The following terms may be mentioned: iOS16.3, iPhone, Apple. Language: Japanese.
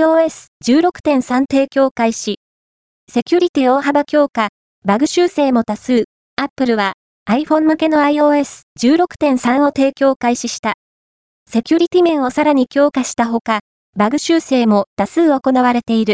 iOS16.3 提供開始。セキュリティ大幅強化、バグ修正も多数。Apple は iPhone 向けの iOS16.3 を提供開始した。セキュリティ面をさらに強化したほか、バグ修正も多数行われている。